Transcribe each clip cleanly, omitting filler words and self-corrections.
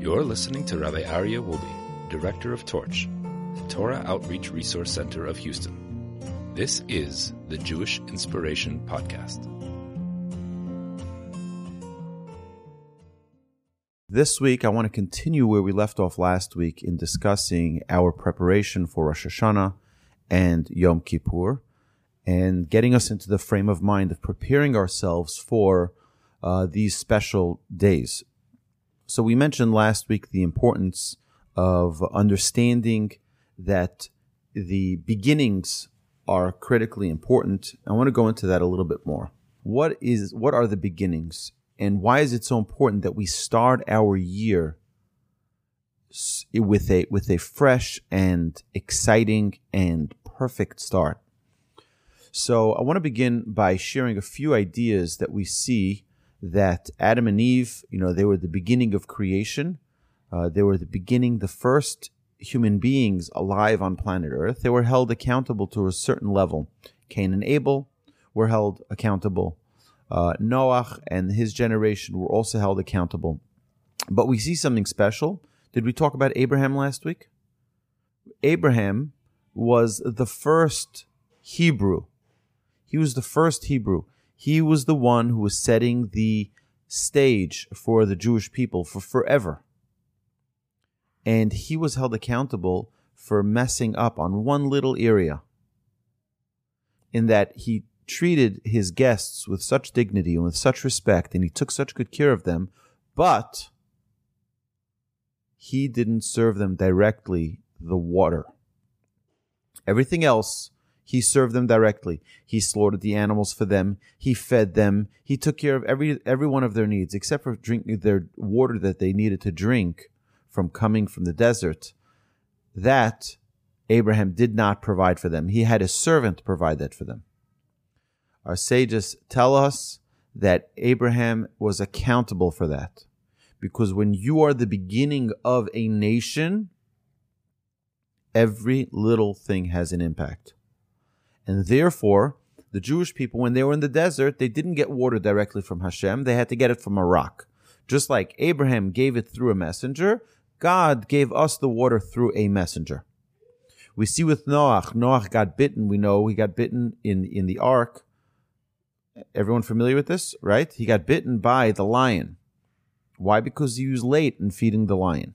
You're listening to Rabbi Aryeh Wolbe, Director of Torch, the Torah Outreach Resource Center of Houston. This is the Jewish Inspiration Podcast. This week, I want to continue where we left off last week in discussing our preparation for Rosh Hashanah and Yom Kippur, and getting us into the frame of mind of preparing ourselves for these special days. So we mentioned last week the importance of understanding that the beginnings are critically important. I want to go into that a little bit more. What are the beginnings? And why is it so important that we start our year with a fresh and exciting and perfect start? So I want to begin by sharing a few ideas that we see that Adam and Eve, they were the beginning of creation. They were the first human beings alive on planet Earth. They were held accountable to a certain level. Cain and Abel were held accountable. Noah and his generation were also held accountable. But we see something special. Did we talk about Abraham last week? Abraham was the first Hebrew. He was the one who was setting the stage for the Jewish people for forever. And he was held accountable for messing up on one little area, in that he treated his guests with such dignity and with such respect, and he took such good care of them, but he didn't serve them directly the water. Everything else, he served them directly. He slaughtered the animals for them. He fed them. He took care of every one of their needs, except for drinking their water that they needed to drink from coming from the desert. That Abraham did not provide for them. He had a servant provide that for them. Our sages tell us that Abraham was accountable for that, because when you are the beginning of a nation, every little thing has an impact. And therefore, the Jewish people, when they were in the desert, they didn't get water directly from Hashem. They had to get it from a rock. Just like Abraham gave it through a messenger, God gave us the water through a messenger. We see with Noah. Noah got bitten. We know he got bitten in the ark. Everyone familiar with this, right? He got bitten by the lion. Why? Because he was late in feeding the lion.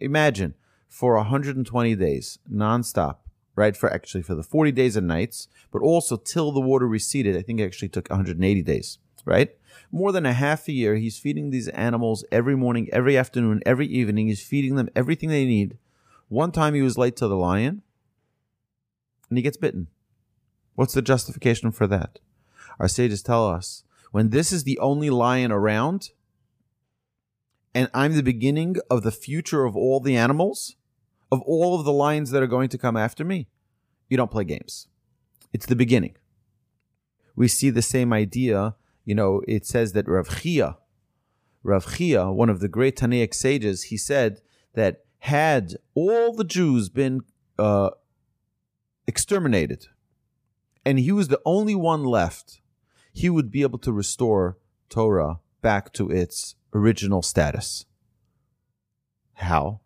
Imagine, for 120 days, nonstop, right? For the 40 days and nights, but also till the water receded. I think it actually took 180 days, right? More than a half a year, he's feeding these animals every morning, every afternoon, every evening. He's feeding them everything they need. One time he was late to the lion, and he gets bitten. What's the justification for that? Our sages tell us, when this is the only lion around, and I'm the beginning of the future of all the animals, of all of the lions that are going to come after me, you don't play games. It's the beginning. We see the same idea. It says that Rav Chia, one of the great Tanaic sages, he said that had all the Jews been exterminated, and he was the only one left, he would be able to restore Torah back to its original status. How?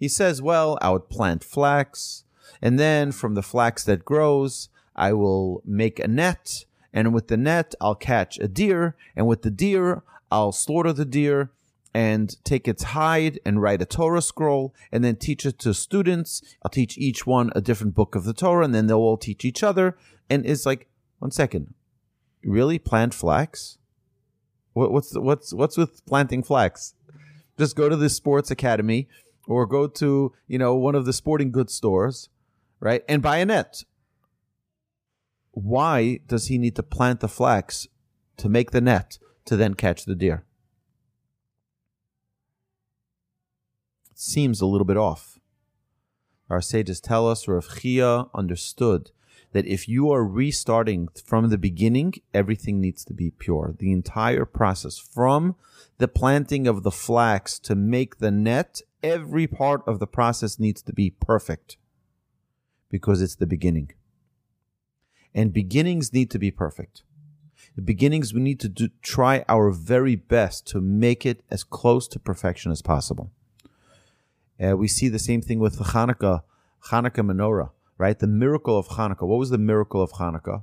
He says, I would plant flax, and then from the flax that grows, I will make a net, and with the net, I'll catch a deer, and with the deer, I'll slaughter the deer and take its hide and write a Torah scroll and then teach it to students. I'll teach each one a different book of the Torah, and then they'll all teach each other. And it's like, one second, really? Plant flax? What's with planting flax? Just go to the sports academy, or go to, one of the sporting goods stores, right? And buy a net. Why does he need to plant the flax to make the net to then catch the deer? It seems a little bit off. Our sages tell us Rav Chia understood that if you are restarting from the beginning, everything needs to be pure. The entire process, from the planting of the flax to make the net, every part of the process needs to be perfect, because it's the beginning. And beginnings need to be perfect. The beginnings, we need to try our very best to make it as close to perfection as possible. We see the same thing with the Hanukkah menorah, right? The miracle of Hanukkah. What was the miracle of Hanukkah?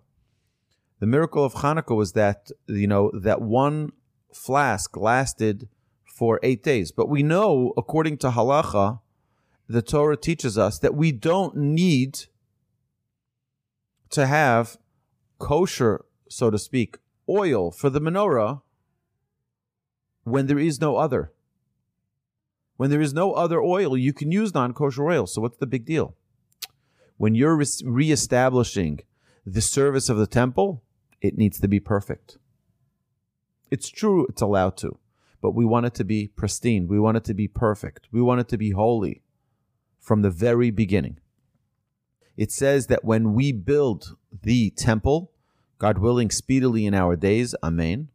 The miracle of Hanukkah was that, you know, that one flask lasted for 8 days. But we know, according to halacha, the Torah teaches us that we don't need to have kosher, so to speak, oil for the menorah when there is no other. When there is no other oil, you can use non-kosher oil. So what's the big deal? When you're reestablishing the service of the temple, it needs to be perfect. It's true, it's allowed to, but we want it to be pristine. We want it to be perfect. We want it to be holy from the very beginning. It says that when we build the temple, God willing, speedily in our days, amen,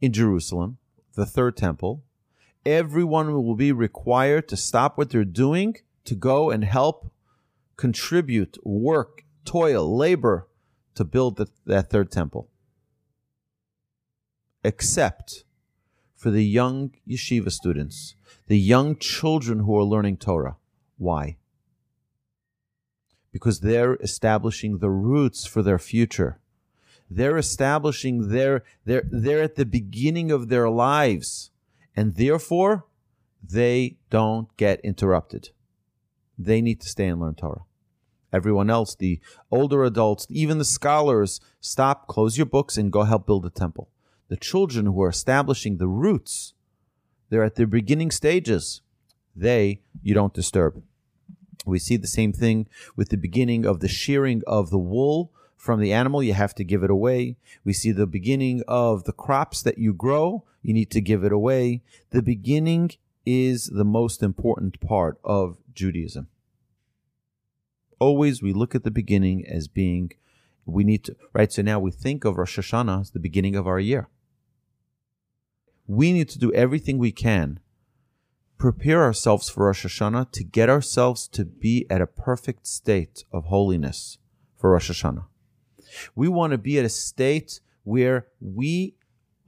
in Jerusalem, the third temple, everyone will be required to stop what they're doing to go and help contribute, work, toil, labor to build that third temple. Except for the young yeshiva students, the young children who are learning Torah. Why? Because they're establishing the roots for their future. They're establishing they're at the beginning of their lives. And therefore, they don't get interrupted. They need to stay and learn Torah. Everyone else, the older adults, even the scholars, stop, close your books, and go help build a temple. The children who are establishing the roots, they're at their beginning stages. They, you don't disturb. We see the same thing with the beginning of the shearing of the wool from the animal. You have to give it away. We see the beginning of the crops that you grow. You need to give it away. The beginning is the most important part of Judaism. Always we look at the beginning as being, we need to, right? So now we think of Rosh Hashanah as the beginning of our year. We need to do everything we can, prepare ourselves for Rosh Hashanah to get ourselves to be at a perfect state of holiness for Rosh Hashanah. We want to be at a state where we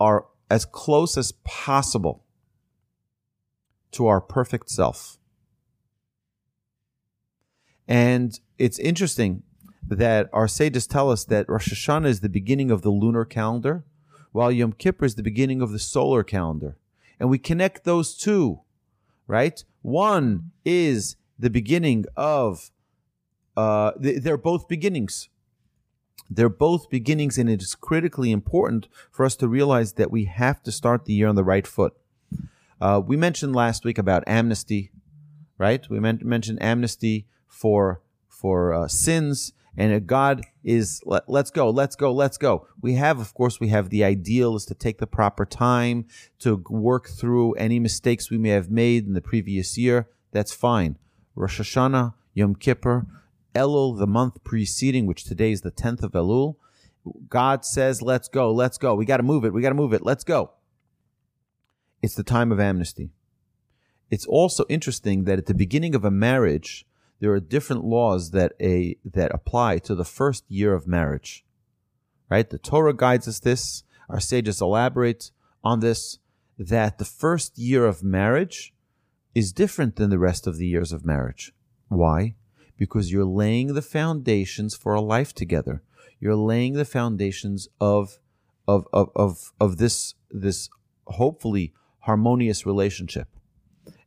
are as close as possible to our perfect self. And it's interesting that our sages tell us that Rosh Hashanah is the beginning of the lunar calendar, while Yom Kippur is the beginning of the solar calendar. And we connect those two, right? One is the beginning of, they're both beginnings. They're both beginnings, and it is critically important for us to realize that we have to start the year on the right foot. We mentioned last week about amnesty, right? We mentioned amnesty for sins, and God is, let's go. We have the ideal is to take the proper time to work through any mistakes we may have made in the previous year. That's fine. Rosh Hashanah, Yom Kippur, Elul, the month preceding, which today is the 10th of Elul, God says, let's go. We got to move it. Let's go. It's the time of amnesty. It's also interesting that at the beginning of a marriage, there are different laws that apply to the first year of marriage, right? The Torah guides us this. Our sages elaborate on this, that the first year of marriage is different than the rest of the years of marriage. Why? Because you're laying the foundations for a life together. You're laying the foundations of this hopefully harmonious relationship.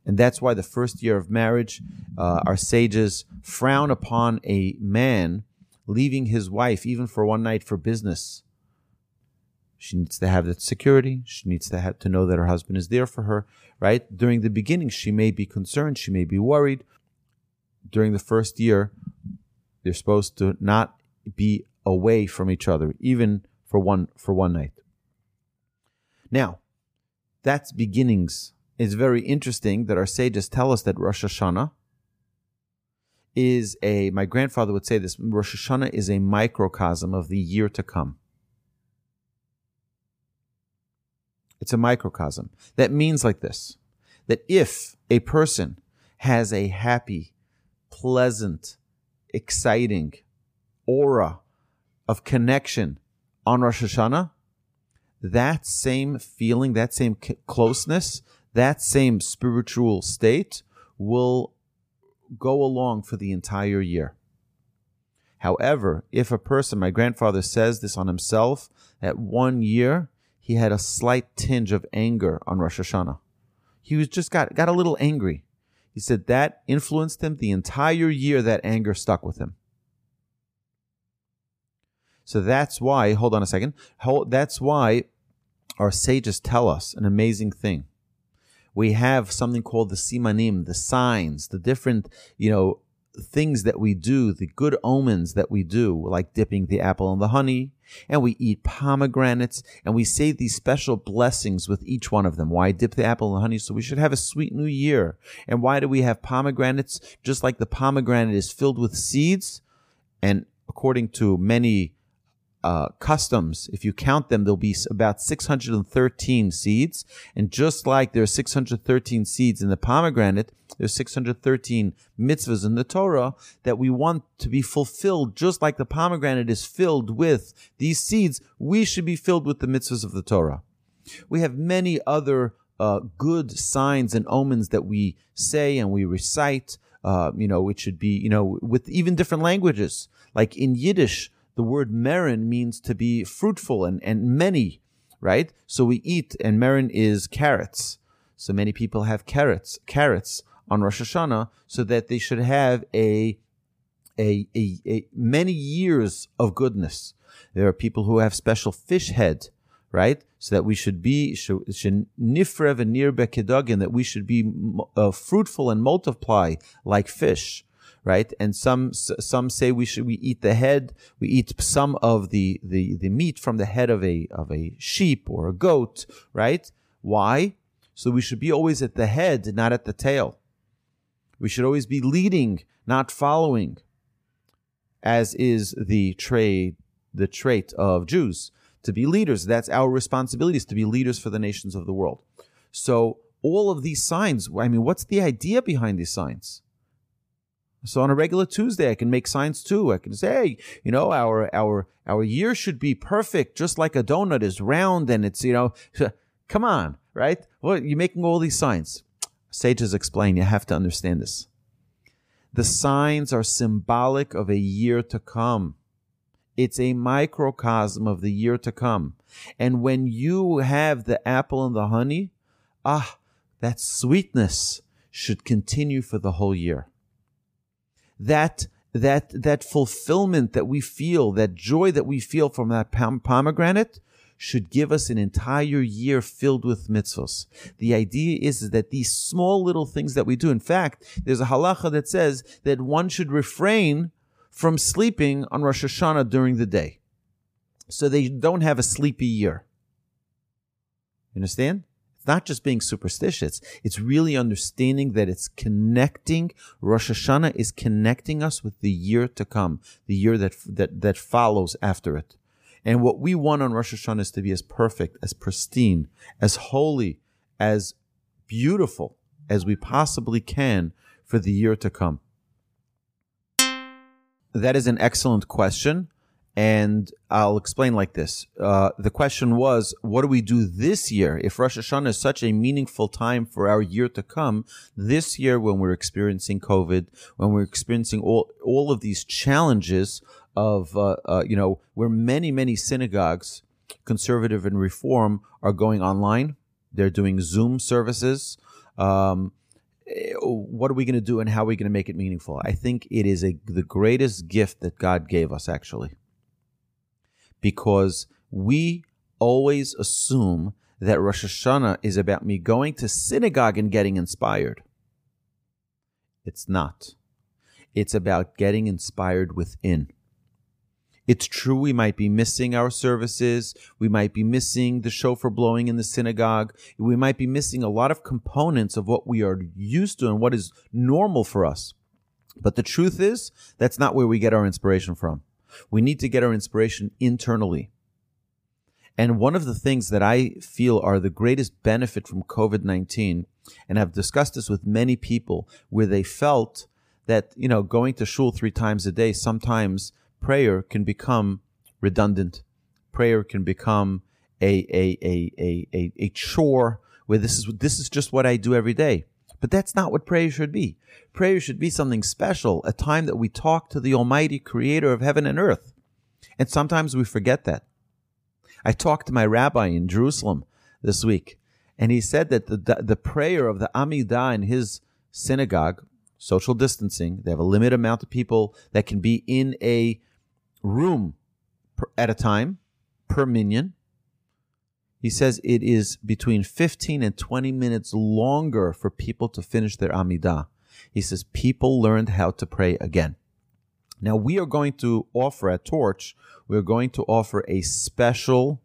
And that's why the first year of marriage, our sages frown upon a man leaving his wife even for one night for business. She needs to have that security. She needs to have to know that her husband is there for her, right? During the beginning, she may be concerned. She may be worried. During the first year, they're supposed to not be away from each other, even for one night. Now, that's beginnings. It's very interesting that our sages tell us that Rosh Hashanah is my grandfather would say this, Rosh Hashanah is a microcosm of the year to come. It's a microcosm. That means like this, that if a person has a happy, pleasant, exciting aura of connection on Rosh Hashanah, that same feeling, that same closeness, that same spiritual state will go along for the entire year. However, if a person, my grandfather says this on himself, at 1 year, he had a slight tinge of anger on Rosh Hashanah. He was just got a little angry. He said that influenced him the entire year. That anger stuck with him. So that's why, hold on a second, that's why our sages tell us an amazing thing. We have something called the simanim, the signs, the different, things that we do, the good omens that we do, like dipping the apple in the honey, and we eat pomegranates, and we say these special blessings with each one of them. Why dip the apple in the honey? So we should have a sweet new year. And why do we have pomegranates? Just like the pomegranate is filled with seeds, and according to many customs, if you count them, there'll be about 613 seeds. And just like there are 613 seeds in the pomegranate, there's 613 mitzvahs in the Torah that we want to be fulfilled. Just like the pomegranate is filled with these seeds, we should be filled with the mitzvahs of the Torah. We have many other good signs and omens that we say and we recite. It should be, with even different languages. Like in Yiddish, the word merin means to be fruitful and many, right? So we eat, and merin is carrots. So many people have carrots on Rosh Hashanah, so that they should have a many years of goodness. There are people who have special fish head, right? So that we should be, nifrev and nirbe kedogin, that we should be fruitful and multiply like fish. Right, and some say we eat the head, we eat some of the meat from the head of a sheep or a goat, right? Why? So we should be always at the head, not at the tail. We should always be leading, not following, as is the trait of Jews, to be leaders. That's our responsibility, is to be leaders for the nations of the world. So all of these signs, what's the idea behind these signs? So on a regular Tuesday, I can make signs too. I can say, our year should be perfect, just like a donut is round and it's, come on, right? Well, you're making all these signs. Sages explain, you have to understand this. The signs are symbolic of a year to come. It's a microcosm of the year to come. And when you have the apple and the honey, that sweetness should continue for the whole year. That fulfillment that we feel, that joy that we feel from that pomegranate should give us an entire year filled with mitzvahs. The idea is that these small little things that we do, in fact, there's a halacha that says that one should refrain from sleeping on Rosh Hashanah during the day, so they don't have a sleepy year. You understand? Not just being superstitious, it's really understanding that it's connecting. Rosh Hashanah is connecting us with the year to come, the year that follows after it. And what we want on Rosh Hashanah is to be as perfect, as pristine, as holy, as beautiful as we possibly can for the year to come. That is an excellent question, and I'll explain like this. The question was, what do we do this year? If Rosh Hashanah is such a meaningful time for our year to come, this year when we're experiencing COVID, when we're experiencing all of these challenges of, where many, many synagogues, conservative and reform, are going online. They're doing Zoom services. What are we going to do, and how are we going to make it meaningful? I think it is the greatest gift that God gave us, actually. Because we always assume that Rosh Hashanah is about me going to synagogue and getting inspired. It's not. It's about getting inspired within. It's true, we might be missing our services. We might be missing the shofar blowing in the synagogue. We might be missing a lot of components of what we are used to and what is normal for us. But the truth is, that's not where we get our inspiration from. We need to get our inspiration internally. And one of the things that I feel are the greatest benefit from COVID-19, and I've discussed this with many people, where they felt that, going to shul 3 times a day, sometimes prayer can become redundant. Prayer can become a chore where this is just what I do every day. But that's not what prayer should be. Prayer should be something special, a time that we talk to the Almighty Creator of heaven and earth. And sometimes we forget that. I talked to my rabbi in Jerusalem this week, and he said that the prayer of the Amidah in his synagogue, social distancing, they have a limited amount of people that can be in a room at a time per minyan. He says it is between 15 and 20 minutes longer for people to finish their Amidah. He says people learned how to pray again. Now we are going to offer at Torch, we're going to offer a special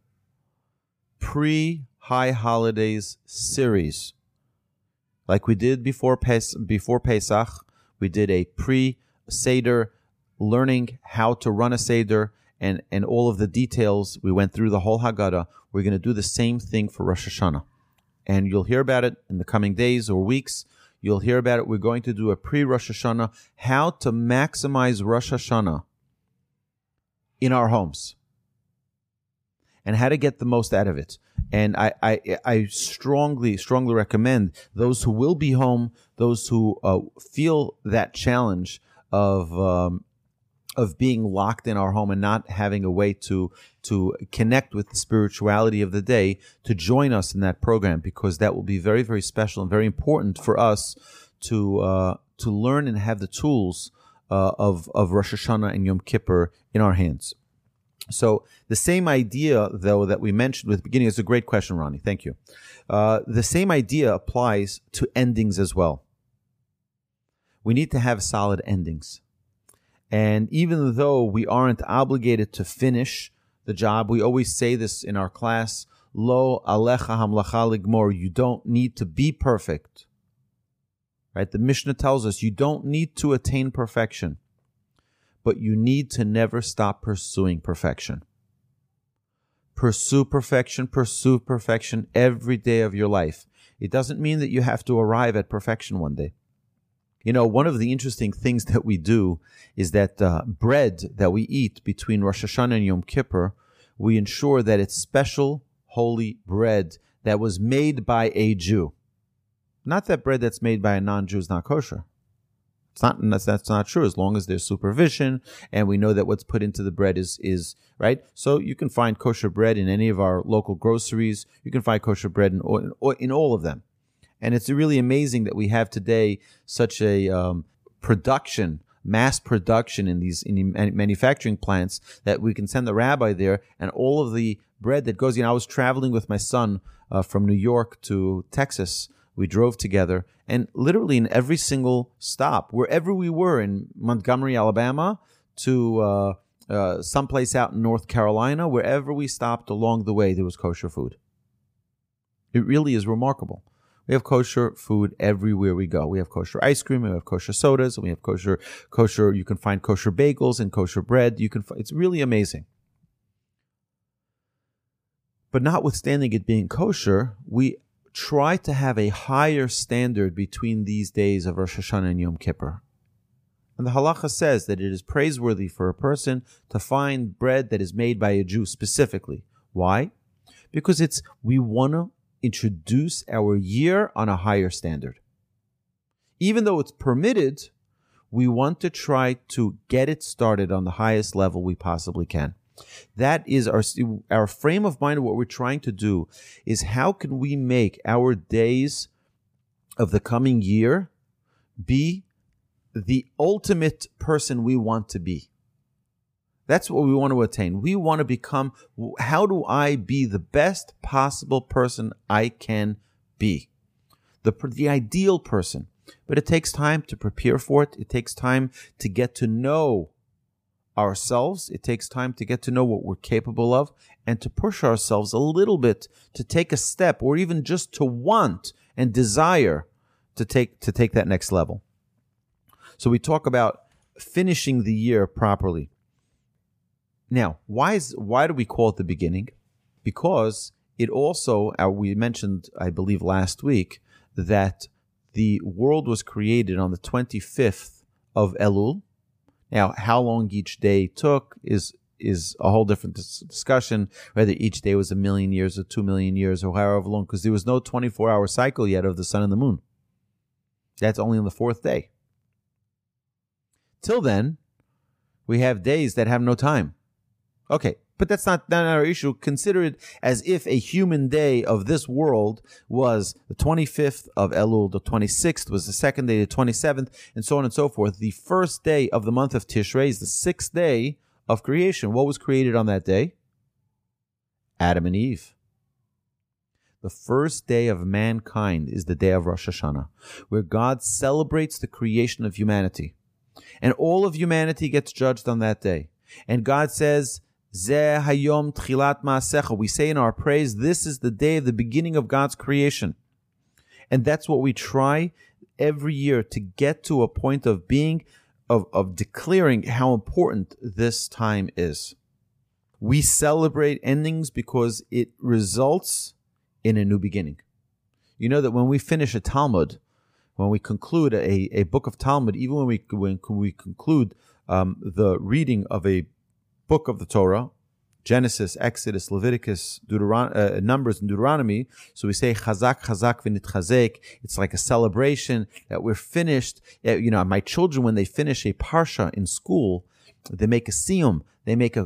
pre-High Holidays series. Like we did before Pesach, we did a pre-Seder, learning how to run a Seder, and all of the details. We went through the whole Haggadah. We're going to do the same thing for Rosh Hashanah. And you'll hear about it in the coming days or weeks. You'll hear about it. We're going to do a pre-Rosh Hashanah, how to maximize Rosh Hashanah in our homes and how to get the most out of it. And I strongly, strongly recommend those who will be home, those who feel that challenge of being locked in our home and not having a way to connect with the spirituality of the day, to join us in that program, because that will be very, very special and very important for us to learn and have the tools of Rosh Hashanah and Yom Kippur in our hands. So the same idea, though, that we mentioned with the beginning, is a great question, Ronnie. Thank you. The same idea applies to endings as well. We need to have solid endings. And even though we aren't obligated to finish the job, we always say this in our class, Lo alecha hamlacha ligmor, you don't need to be perfect. Right? The Mishnah tells us you don't need to attain perfection, but you need to never stop pursuing perfection. Pursue perfection every day of your life. It doesn't mean that you have to arrive at perfection one day. You know, one of the interesting things that we do is that bread that we eat between Rosh Hashanah and Yom Kippur, we ensure that it's special, holy bread that was made by a Jew. Not that bread that's made by a non-Jew is not kosher. That's not true, as long as there's supervision and we know that what's put into the bread is right. So you can find kosher bread in any of our local groceries. You can find kosher bread in all of them. And it's really amazing that we have today such a mass production in these manufacturing plants that we can send the rabbi there and all of the bread that goes. You know, I was traveling with my son from New York to Texas. We drove together, and literally in every single stop, wherever we were, in Montgomery, Alabama, to someplace out in North Carolina, wherever we stopped along the way, there was kosher food. It really is remarkable. We have kosher food everywhere we go. We have kosher ice cream, we have kosher sodas, and we have kosher. You can find kosher bagels and kosher bread. It's really amazing. But notwithstanding it being kosher, we try to have a higher standard between these days of Rosh Hashanah and Yom Kippur. And the halacha says that it is praiseworthy for a person to find bread that is made by a Jew specifically. Why? Because we want to introduce our year on a higher standard. Even though it's permitted, we want to try to get it started on the highest level we possibly can. That is our frame of mind. What we're trying to do is, how can we make our days of the coming year be the ultimate person we want to be? That's what we want to attain. We want to become, how do I be the best possible person I can be? The ideal person. But it takes time to prepare for it. It takes time to get to know ourselves. It takes time to get to know what we're capable of and to push ourselves a little bit, to take a step, or even just to want and desire to take that next level. So we talk about finishing the year properly. Now, why do we call it the beginning? Because it also, we mentioned, I believe, last week, that the world was created on the 25th of Elul. Now, how long each day took is is a whole different discussion, whether each day was 1 million years or 2 million years or however long, because there was no 24-hour cycle yet of the sun and the moon. That's only on the fourth day. Till then, we have days that have no time. Okay, but that's not our issue. Consider it as if a human day of this world was the 25th of Elul, the 26th was the second day, the 27th, and so on and so forth. The first day of the month of Tishrei is the sixth day of creation. What was created on that day? Adam and Eve. The first day of mankind is the day of Rosh Hashanah, where God celebrates the creation of humanity. And all of humanity gets judged on that day. And God says, Zeh hayom tchilat maasecha. We say in our praise, this is the day of the beginning of God's creation. And that's what we try every year, to get to a point of being, of declaring how important this time is. We celebrate endings because it results in a new beginning. You know that when we finish a Talmud, when we conclude a book of Talmud, even when we conclude the reading of a book of the Torah, Genesis, Exodus, Leviticus, Numbers, and Deuteronomy. So we say Chazak, Chazak, V'nitchazek. It's like a celebration that we're finished. You know, my children, when they finish a parsha in school, they make a siyum. They make a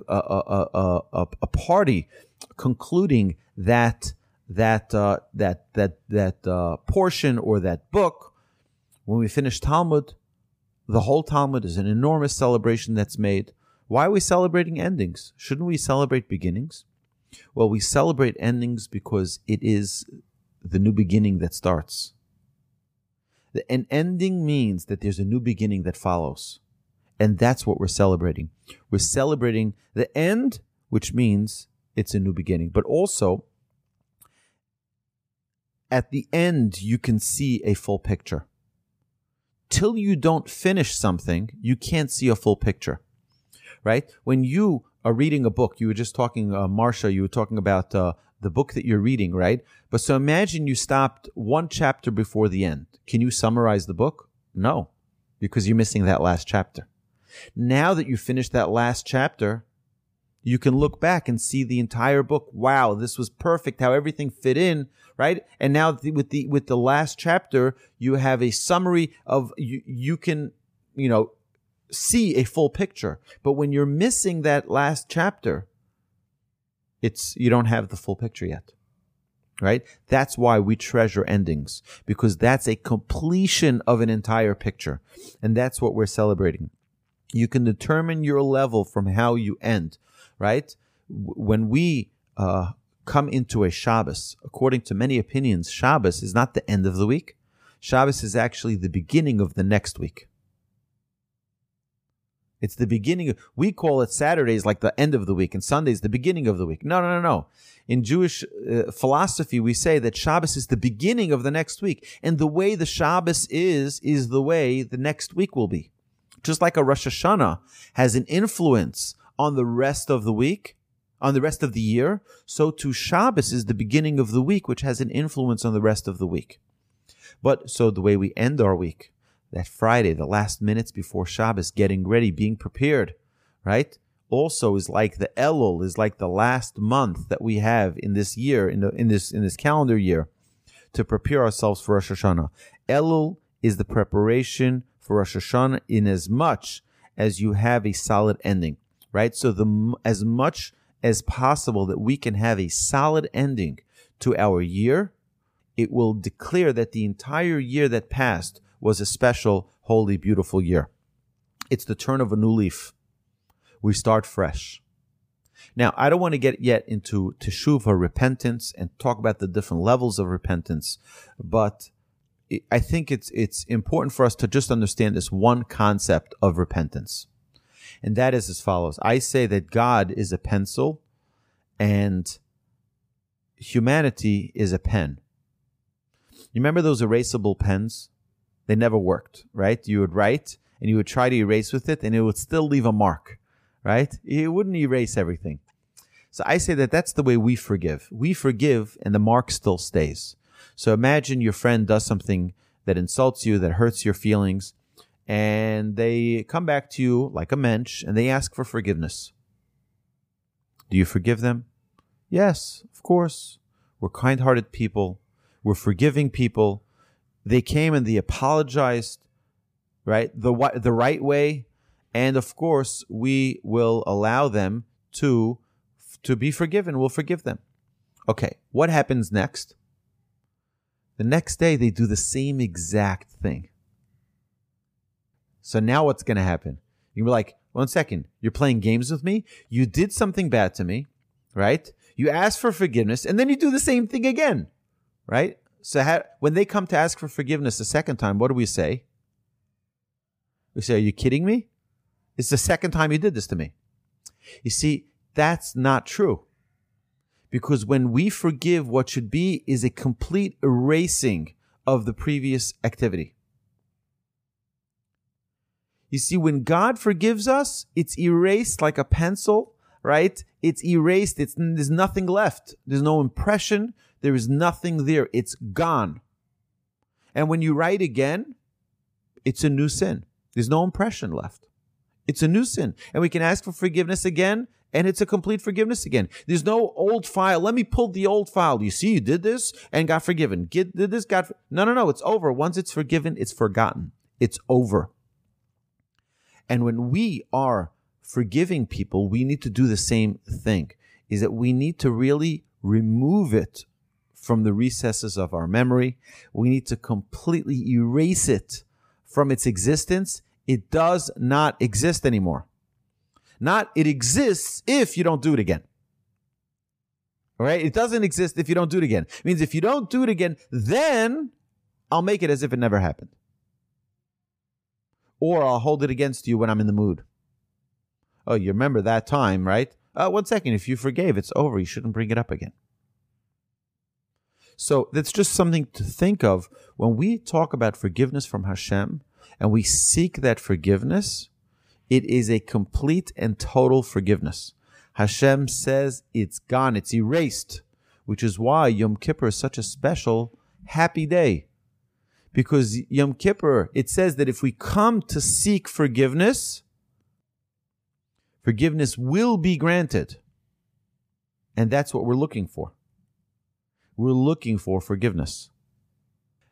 party, concluding that portion or that book. When we finish Talmud, the whole Talmud is an enormous celebration that's made. Why are we celebrating endings? Shouldn't we celebrate beginnings? Well, we celebrate endings because it is the new beginning that starts. An ending means that there's a new beginning that follows. And that's what we're celebrating. We're celebrating the end, which means it's a new beginning. But also, at the end, you can see a full picture. Till you don't finish something, you can't see a full picture. Right? When you are reading a book, you were just talking, Marsha, you were talking about the book that you're reading, right? But so imagine you stopped one chapter before the end. Can you summarize the book? No, because you're missing that last chapter. Now that you finished that last chapter, you can look back and see the entire book. Wow, this was perfect, how everything fit in, right? And now with the last chapter, you have a summary of, you can, you know, see a full picture. But when you're missing that last chapter, you don't have the full picture yet, right? That's why we treasure endings, because that's a completion of an entire picture. And that's what we're celebrating. You can determine your level from how you end, right? When we come into a Shabbos, according to many opinions, Shabbos is not the end of the week. Shabbos is actually the beginning of the next week. It's the beginning. We call it Saturdays like the end of the week, and Sundays the beginning of the week. No. In Jewish philosophy, we say that Shabbos is the beginning of the next week. And the way the Shabbos is the way the next week will be. Just like a Rosh Hashanah has an influence on the rest of the week, on the rest of the year, so too Shabbos is the beginning of the week, which has an influence on the rest of the week. But so the way we end our week, that Friday, the last minutes before Shabbos, getting ready, being prepared, right? Also is like the Elul, is like the last month that we have in this year, in this calendar year, to prepare ourselves for Rosh Hashanah. Elul is the preparation for Rosh Hashanah in as much as you have a solid ending, right? So as much as possible that we can have a solid ending to our year, it will declare that the entire year that passed was a special, holy, beautiful year. It's the turn of a new leaf. We start fresh. Now, I don't want to get yet into teshuvah, repentance, and talk about the different levels of repentance, but I think it's important for us to just understand this one concept of repentance. And that is as follows. I say that God is a pencil and humanity is a pen. You remember those erasable pens? They never worked, right? You would write and you would try to erase with it and it would still leave a mark, right? It wouldn't erase everything. So I say that that's the way we forgive. We forgive and the mark still stays. So imagine your friend does something that insults you, that hurts your feelings, and they come back to you like a mensch and they ask for forgiveness. Do you forgive them? Yes, of course. We're kind-hearted people. We're forgiving people. They came and they apologized, right? The right way. And of course, we will allow them to be forgiven. We'll forgive them. Okay, what happens next? The next day, they do the same exact thing. So now what's going to happen? You'll be like, 1 second, you're playing games with me? You did something bad to me, right? You asked for forgiveness, and then you do the same thing again, right? So when they come to ask for forgiveness the second time, what do we say? We say, are you kidding me? It's the second time you did this to me. You see, that's not true. Because when we forgive, what should be is a complete erasing of the previous activity. You see, when God forgives us, it's erased like a pencil, right? It's erased. There's nothing left. There's no impression. There is nothing there. It's gone. And when you write again, it's a new sin. There's no impression left. It's a new sin. And we can ask for forgiveness again. And it's a complete forgiveness again. There's no old file. Let me pull the old file. You see, you did this and got forgiven. Did this, got forgiven. No. It's over. Once it's forgiven, it's forgotten. It's over. And when we are forgiving people, we need to do the same thing, is that we need to really remove it from the recesses of our memory. We need to completely erase it from its existence. It does not exist anymore. Not it exists if you don't do it again. All right? It doesn't exist if you don't do it again. It means if you don't do it again, then I'll make it as if it never happened. Or I'll hold it against you when I'm in the mood. Oh, you remember that time, right? 1 second, if you forgave, it's over. You shouldn't bring it up again. So that's just something to think of. When we talk about forgiveness from Hashem and we seek that forgiveness, it is a complete and total forgiveness. Hashem says it's gone, it's erased, which is why Yom Kippur is such a special, happy day. Because Yom Kippur, it says that if we come to seek forgiveness, forgiveness will be granted. And that's what we're looking for. We're looking for forgiveness.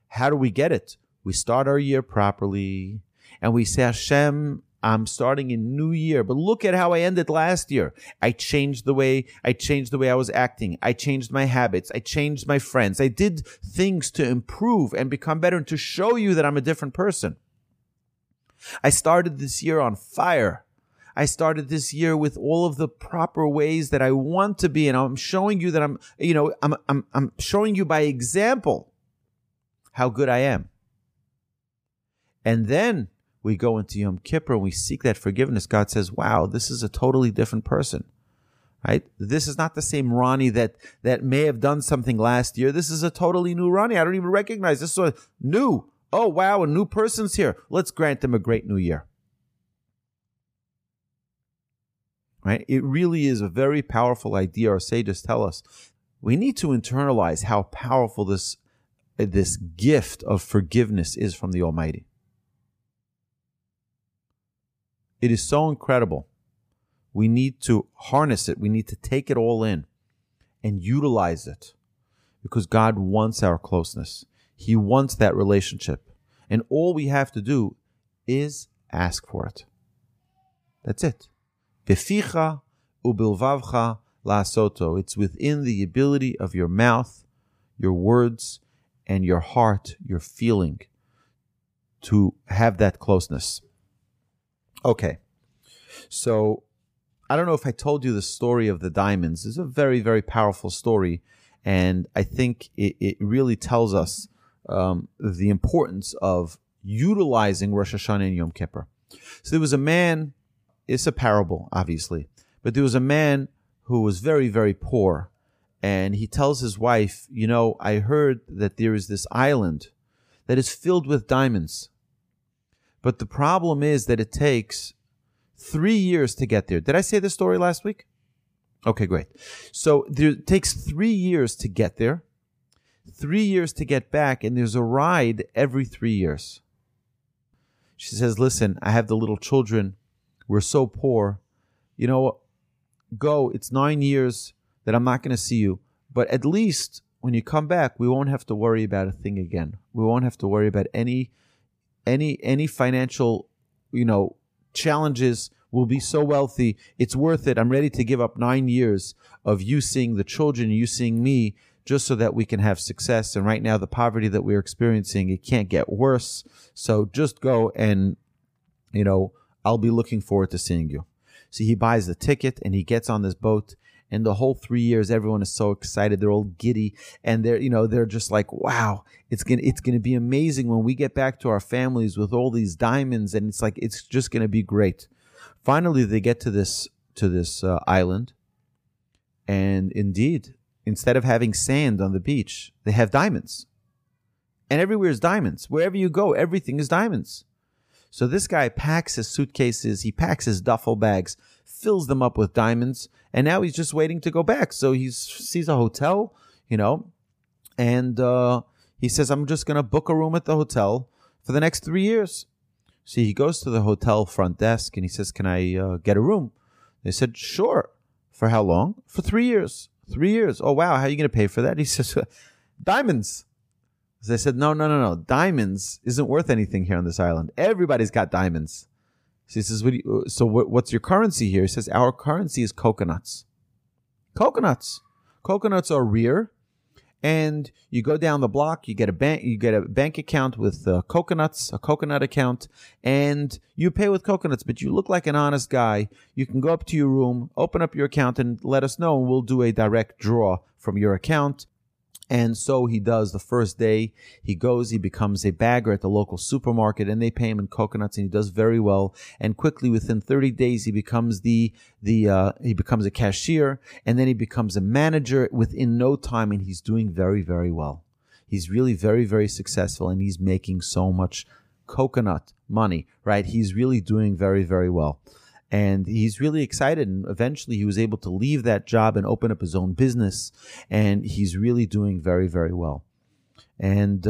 How do we get it? We start our year properly, and we say, Hashem, I'm starting a new year, but look at how I ended last year. I changed the way I was acting. I changed my habits. I changed my friends. I did things to improve and become better and to show you that I'm a different person. I started this year on fire. I started this year with all of the proper ways that I want to be, and I'm showing you that I'm showing you by example how good I am. And then we go into Yom Kippur and we seek that forgiveness. God says, wow, this is a totally different person, right? This is not the same Ronnie that may have done something last year. This is a totally new Ronnie. I don't even recognize this. This is new. Oh, wow, a new person's here. Let's grant them a great new year, right? It really is a very powerful idea. Our sages tell us we need to internalize how powerful this gift of forgiveness is from the Almighty. It is so incredible. We need to harness it. We need to take it all in and utilize it because God wants our closeness. He wants that relationship. And all we have to do is ask for it. That's it. Beficha ubilvavcha lasoto. It's within the ability of your mouth, your words, and your heart, your feeling to have that closeness. Okay, so I don't know if I told you the story of the diamonds. It's a very, very powerful story, and I think it really tells us the importance of utilizing Rosh Hashanah and Yom Kippur. So there was a man, it's a parable, obviously, but there was a man who was very, very poor, and he tells his wife, you know, I heard that there is this island that is filled with diamonds. But the problem is that it takes 3 years to get there. Did I say this story last week? Okay, great. So it takes 3 years to get there, 3 years to get back, and there's a ride every 3 years. She says, listen, I have the little children. We're so poor. You know, go, it's 9 years that I'm not going to see you. But at least when you come back, we won't have to worry about a thing again. We won't have to worry about any financial, challenges. We'll be so wealthy. It's worth it. I'm ready to give up 9 years of you seeing the children, you seeing me, just so that we can have success. And right now, the poverty that we're experiencing, it can't get worse. So just go and, I'll be looking forward to seeing you. So he buys the ticket and he gets on this boat. And the whole 3 years, everyone is so excited. They're all giddy. And they're just like, wow, it's gonna be amazing when we get back to our families with all these diamonds. And it's like, it's just going to be great. Finally, they get to this island. And indeed, instead of having sand on the beach, they have diamonds. And everywhere is diamonds. Wherever you go, everything is diamonds. So this guy packs his suitcases. He packs his duffel bags, fills them up with diamonds, and now he's just waiting to go back. So he sees a hotel, and he says, I'm just going to book a room at the hotel for the next 3 years. So he goes to the hotel front desk, and he says, can I get a room? They said, sure. For how long? For 3 years. 3 years. Oh, wow. How are you going to pay for that? He says, diamonds. So they said, no. Diamonds isn't worth anything here on this island. Everybody's got diamonds. So he says, what's your currency here? He says, our currency is coconuts. Coconuts are rare. And you go down the block, you get a bank account with coconuts, a coconut account, and you pay with coconuts. But you look like an honest guy. You can go up to your room, open up your account, and let us know, and we'll do a direct draw from your account. And so he does. The first day he goes, he becomes a bagger at the local supermarket, and they pay him in coconuts, and he does very well. And quickly, within 30 days, he becomes he becomes a cashier, and then he becomes a manager within no time, and he's doing very, very well. He's really very, very successful, and he's making so much coconut money, right? He's really doing very, very well. And he's really excited, and eventually he was able to leave that job and open up his own business, and he's really doing very, very well. And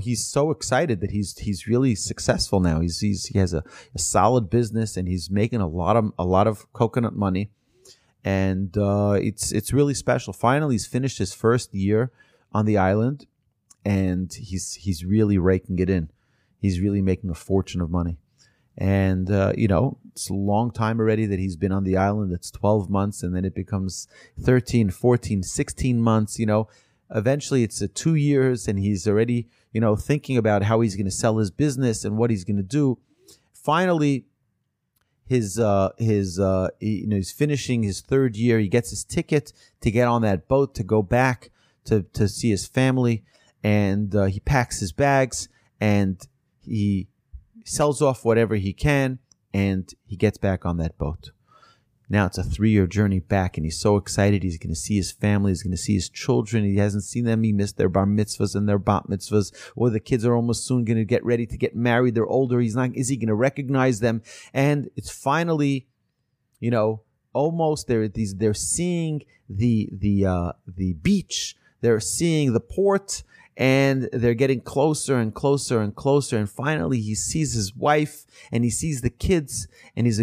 he's so excited that he's really successful now. He has a solid business, and he's making a lot of coconut money, and it's really special. Finally, he's finished his first year on the island, and he's really raking it in. He's really making a fortune of money. And, it's a long time already that he's been on the island. It's 12 months, and then it becomes 13, 14, 16 months. Eventually it's 2 years, and he's already, thinking about how he's going to sell his business and what he's going to do. Finally, he's finishing his third year. He gets his ticket to get on that boat to go back to see his family. And he packs his bags, and he sells off whatever he can, and he gets back on that boat. Now it's a 3-year journey back, and he's so excited. He's going to see his family. He's going to see his children. He hasn't seen them. He missed their bar mitzvahs and their bat mitzvahs. Or the kids are almost soon going to get ready to get married. They're older. Is he going to recognize them? And it's finally, almost they're seeing the beach. They're seeing the port. And they're getting closer and closer and closer. And finally, he sees his wife, and he sees the kids, and he's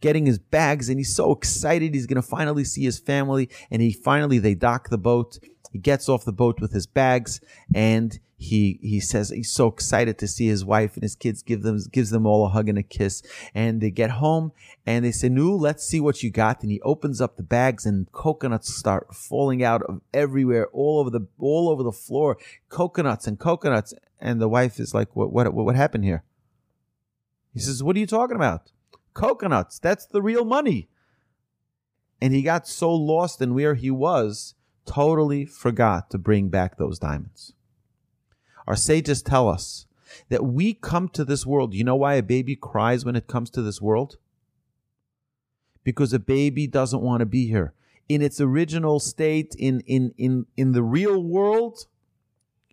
getting his bags, and he's so excited. He's going to finally see his family. And they dock the boat. He gets off the boat with his bags, and he says he's so excited to see his wife and his kids, gives them all a hug and a kiss. And they get home, and they say, "No, let's see what you got." And he opens up the bags, and coconuts start falling out of everywhere, all over the floor, coconuts. And the wife is like, "What happened here?" He says, "What are you talking about? Coconuts. That's the real money." And he got so lost in where he was, totally forgot to bring back those diamonds. Our sages tell us that we come to this world. You know why a baby cries when it comes to this world? Because a baby doesn't want to be here. In its original state, in the real world,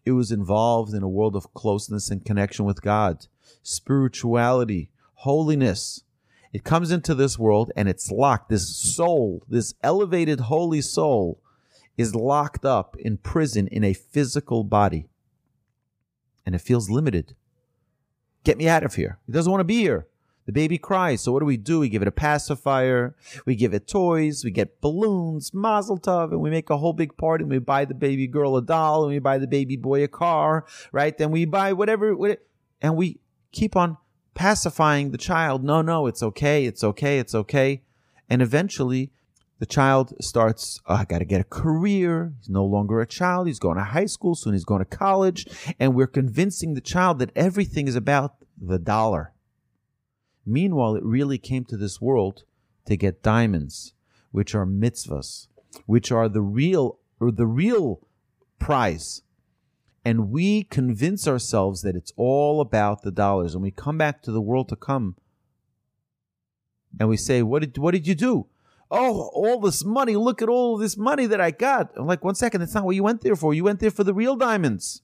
it was involved in a world of closeness and connection with God, spirituality, holiness. It comes into this world, and it's locked. This soul, this elevated holy soul, is locked up in prison in a physical body. And it feels limited. Get me out of here. He doesn't want to be here. The baby cries. So what do? We give it a pacifier. We give it toys. We get balloons, mazel tov, and we make a whole big party. And we buy the baby girl a doll, and we buy the baby boy a car, right? Then we buy whatever and we keep on pacifying the child. No, it's okay. It's okay. It's okay. And eventually the child starts, I got to get a career. He's no longer a child. He's going to high school. Soon he's going to college. And we're convincing the child that everything is about the dollar. Meanwhile, it really came to this world to get diamonds, which are mitzvahs, which are the real prize. And we convince ourselves that it's all about the dollars. And we come back to the world to come and we say, what did you do? Oh, all this money. Look at all this money that I got. I'm like, one second, that's not what you went there for. You went there for the real diamonds.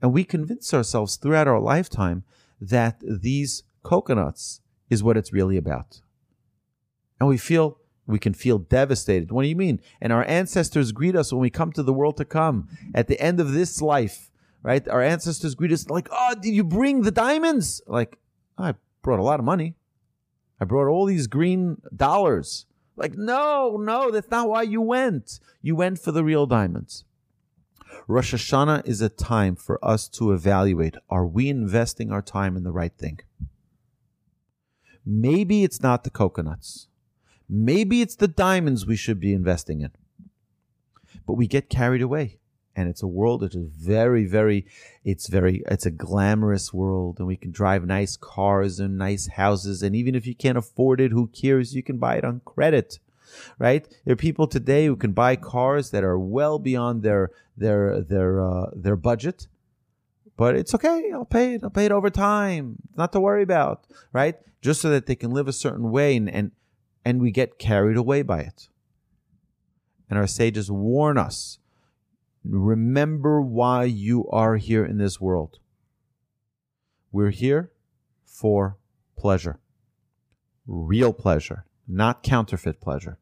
And we convince ourselves throughout our lifetime that these coconuts is what it's really about. And we can feel devastated. What do you mean? And our ancestors greet us when we come to the world to come. At the end of this life, right? Our ancestors greet us like, oh, did you bring the diamonds? Like, oh, I brought a lot of money. I brought all these green dollars. Like, no, that's not why you went. You went for the real diamonds. Rosh Hashanah is a time for us to evaluate. Are we investing our time in the right thing? Maybe it's not the coconuts. Maybe it's the diamonds we should be investing in. But we get carried away. And it's a world that is very, very, it's a glamorous world. And we can drive nice cars and nice houses. And even if you can't afford it, who cares? You can buy it on credit, right? There are people today who can buy cars that are well beyond their budget. But it's okay. I'll pay it over time. Not to worry about, right? Just so that they can live a certain way. And we get carried away by it. And our sages warn us, remember why you are here in this world. We're here for pleasure. Real pleasure, not counterfeit pleasure.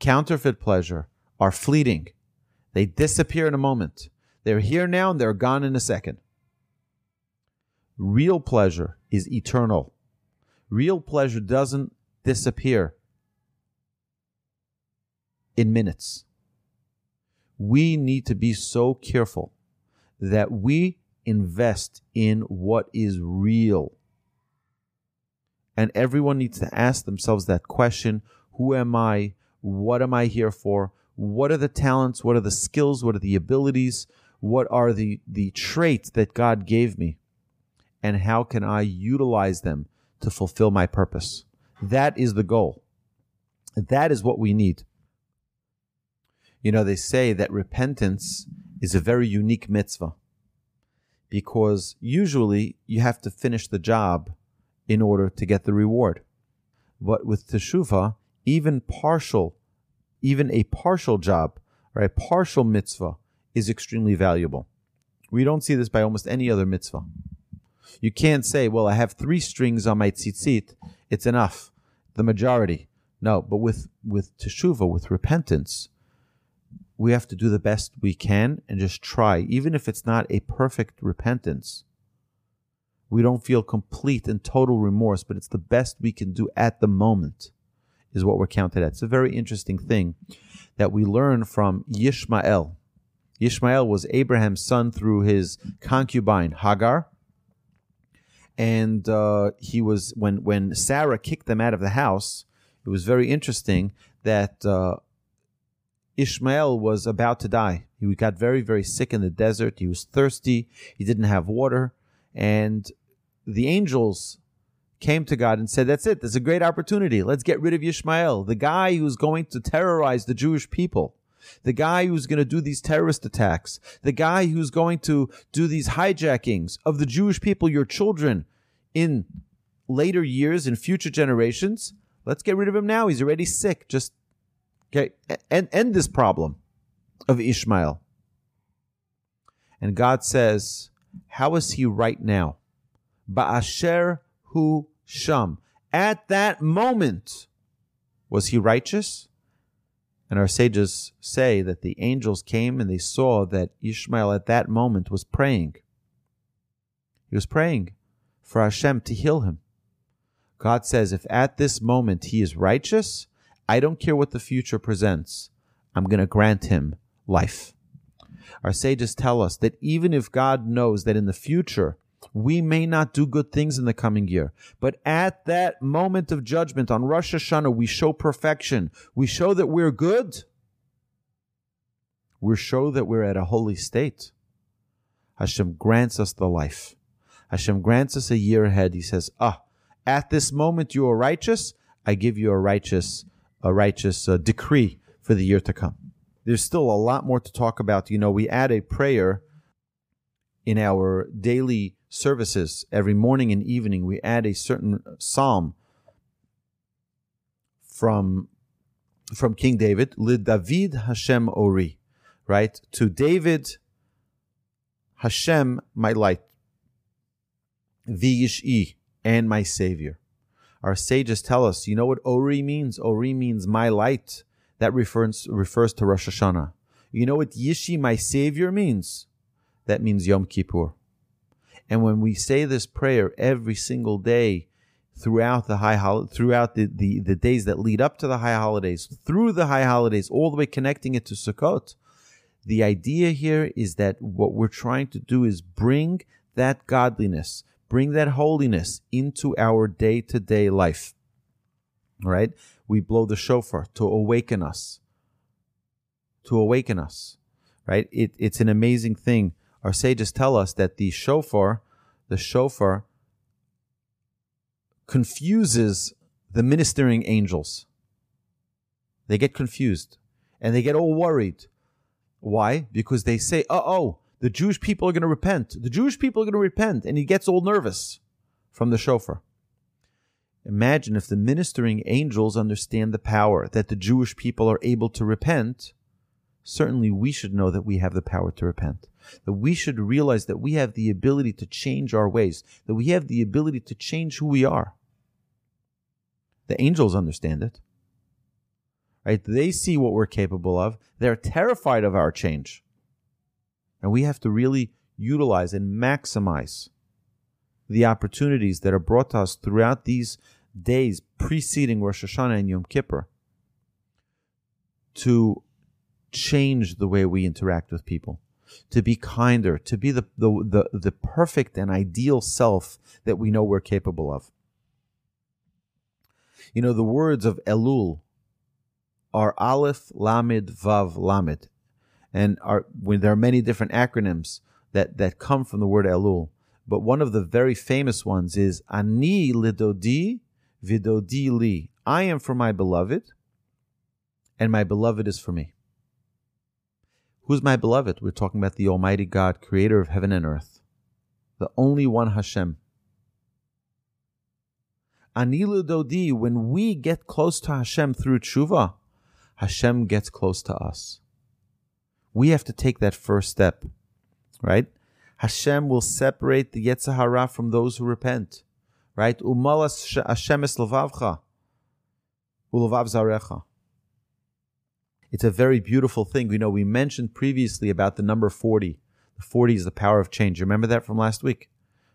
Counterfeit pleasure are fleeting. They disappear in a moment. They're here now and they're gone in a second. Real pleasure is eternal. Real pleasure doesn't disappear in minutes. We need to be so careful that we invest in what is real. And everyone needs to ask themselves that question, who am I? What am I here for? What are the talents? What are the skills? What are the abilities? What are the traits that God gave me? And how can I utilize them to fulfill my purpose? That is the goal. That is what we need. You know, they say that repentance is a very unique mitzvah because usually you have to finish the job in order to get the reward. But with teshuvah, even a partial job or a partial mitzvah is extremely valuable. We don't see this by almost any other mitzvah. You can't say, well, I have 3 strings on my tzitzit, it's enough, the majority. No, but with teshuvah, with repentance, we have to do the best we can and just try. Even if it's not a perfect repentance, we don't feel complete and total remorse, but it's the best we can do at the moment is what we're counted at. It's a very interesting thing that we learn from Yishmael. Yishmael was Abraham's son through his concubine, Hagar. And he was, when Sarah kicked them out of the house, it was very interesting that Ishmael was about to die. He got very, very sick in the desert. He was thirsty. He didn't have water. And the angels came to God and said, that's it. There's a great opportunity. Let's get rid of Yishmael, the guy who's going to terrorize the Jewish people, the guy who's going to do these terrorist attacks, the guy who's going to do these hijackings of the Jewish people, your children, in later years, in future generations. Let's get rid of him now. He's already sick. Just okay, and end this problem of Ishmael. And God says, how is he right now? Ba'asher hu sham. At that moment, was he righteous? And our sages say that the angels came and they saw that Ishmael at that moment was praying. He was praying for Hashem to heal him, God says, if at this moment he is righteous, I don't care what the future presents, I'm going to grant him life. Our sages tell us that even if God knows that in the future we may not do good things in the coming year, but at that moment of judgment on Rosh Hashanah, we show perfection. We show that we're good. We show that we're at a holy state. Hashem grants us the life. Hashem grants us a year ahead. He says, at this moment you are righteous. I give you a righteous decree for the year to come. There's still a lot more to talk about. You know, we add a prayer in our daily services. Every morning and evening, we add a certain psalm from King David, L'David Hashem Ori, right? To David, Hashem, my light, V'yish'i, and my Savior. Our sages tell us, you know what Ori means? Ori means my light. That refers to Rosh Hashanah. You know what Yishi, my Savior, means? That means Yom Kippur. And when we say this prayer every single day throughout the days that lead up to the high holidays, through the high holidays, all the way connecting it to Sukkot, the idea here is that what we're trying to do is bring that godliness, bring that holiness into our day-to-day life. All right? We blow the shofar to awaken us, right? It's an amazing thing. Our sages tell us that the shofar confuses the ministering angels. They get confused and they get all worried. Why? Because they say, the Jewish people are going to repent. The Jewish people are going to repent. And he gets all nervous from the shofar. Imagine if the ministering angels understand the power that the Jewish people are able to repent. Certainly we should know that we have the power to repent, that we should realize that we have the ability to change our ways, that we have the ability to change who we are. The angels understand it, right? They see what we're capable of. They're terrified of our change. And we have to really utilize and maximize the opportunities that are brought to us throughout these days preceding Rosh Hashanah and Yom Kippur to change the way we interact with people, to be kinder, to be the perfect and ideal self that we know we're capable of. You know, the words of Elul are Aleph, Lamed, Vav, Lamed, and there are many different acronyms that come from the word Elul. But one of the very famous ones is Ani Lidodi V'Dodi Li. I am for my beloved, and my beloved is for me. Who's my beloved? We're talking about the Almighty God, creator of heaven and earth, the only one Hashem. Ani Lidodi, when we get close to Hashem through teshuvah, Hashem gets close to us. We have to take that first step, right? Hashem will separate the Yetzer Hara from those who repent, right? Umalas Hashem es levavcha, ulevav zarecha. It's a very beautiful thing. You know, we mentioned previously about the number 40. The 40 is the power of change. You remember that from last week,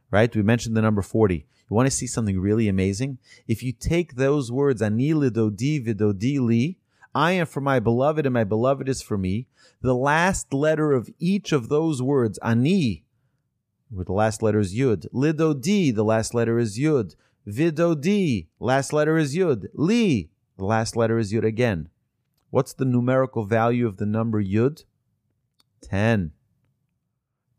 right? We mentioned the number 40. You want to see something really amazing? If you take those words, Ani Lidodi V'Dodi Li, I am for my beloved and my beloved is for me, the last letter of each of those words, Ani, with the last letter is Yud. Lidodi, the last letter is Yud. Vidodi, last letter is Yud. Li, the last letter is Yud again. What's the numerical value of the number Yud? 10.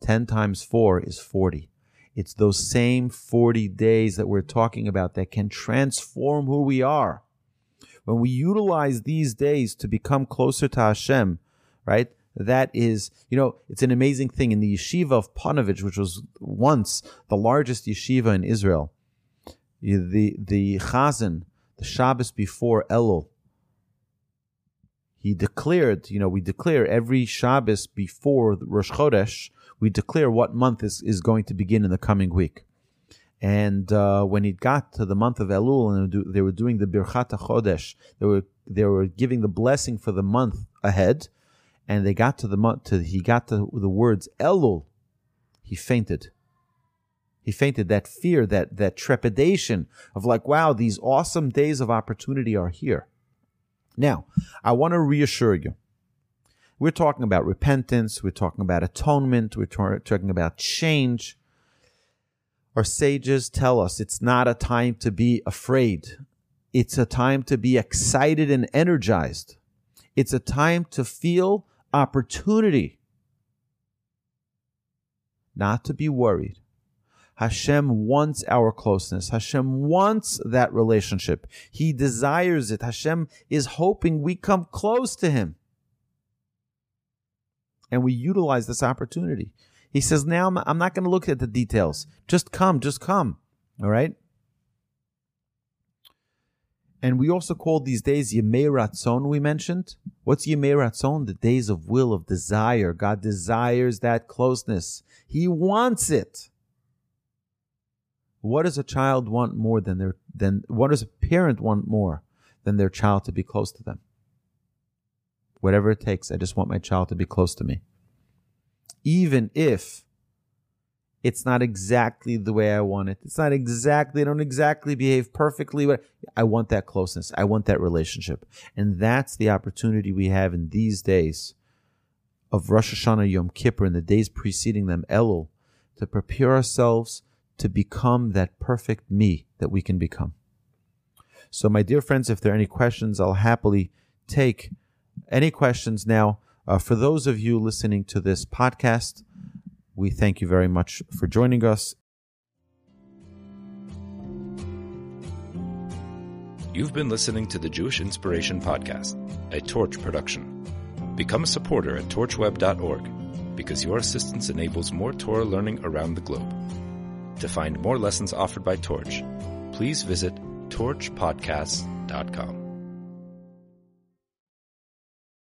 10 times 4 is 40. It's those same 40 days that we're talking about that can transform who we are. When we utilize these days to become closer to Hashem, right? That is, you know, it's an amazing thing. In the yeshiva of Panovich, which was once the largest yeshiva in Israel, the Chazan, the Shabbos before Elul, he declared, you know, we declare every Shabbos before Rosh Chodesh, we declare what month is going to begin in the coming week. And when it got to the month of Elul, and they were doing the Birchat HaChodesh, they were giving the blessing for the month ahead, and they got to the month. He got to the words Elul, he fainted. He fainted. That fear, that trepidation of like, wow, these awesome days of opportunity are here. Now, I want to reassure you. We're talking about repentance. We're talking about atonement. We're talking about change. Our sages tell us it's not a time to be afraid. It's a time to be excited and energized. It's a time to feel opportunity, not to be worried. Hashem wants our closeness. Hashem wants that relationship. He desires it. Hashem is hoping we come close to Him. And we utilize this opportunity. He says, now I'm not going to look at the details. Just come. All right? And we also call these days Yemei Ratzon, we mentioned. What's Yemei Ratzon? The days of will, of desire. God desires that closeness. He wants it. What does a child want more than what does a parent want more than their child to be close to them? Whatever it takes, I just want my child to be close to me. Even if it's not exactly the way I want it. It's not exactly, I don't exactly behave perfectly, but I want that closeness. I want that relationship. And that's the opportunity we have in these days of Rosh Hashanah, Yom Kippur, and the days preceding them, Elul, to prepare ourselves to become that perfect me that we can become. So my dear friends, if there are any questions, I'll happily take any questions now. For those of you listening to this podcast, we thank you very much for joining us. You've been listening to the Jewish Inspiration Podcast, a Torch production. Become a supporter at torchweb.org because your assistance enables more Torah learning around the globe. To find more lessons offered by Torch, please visit torchpodcasts.com.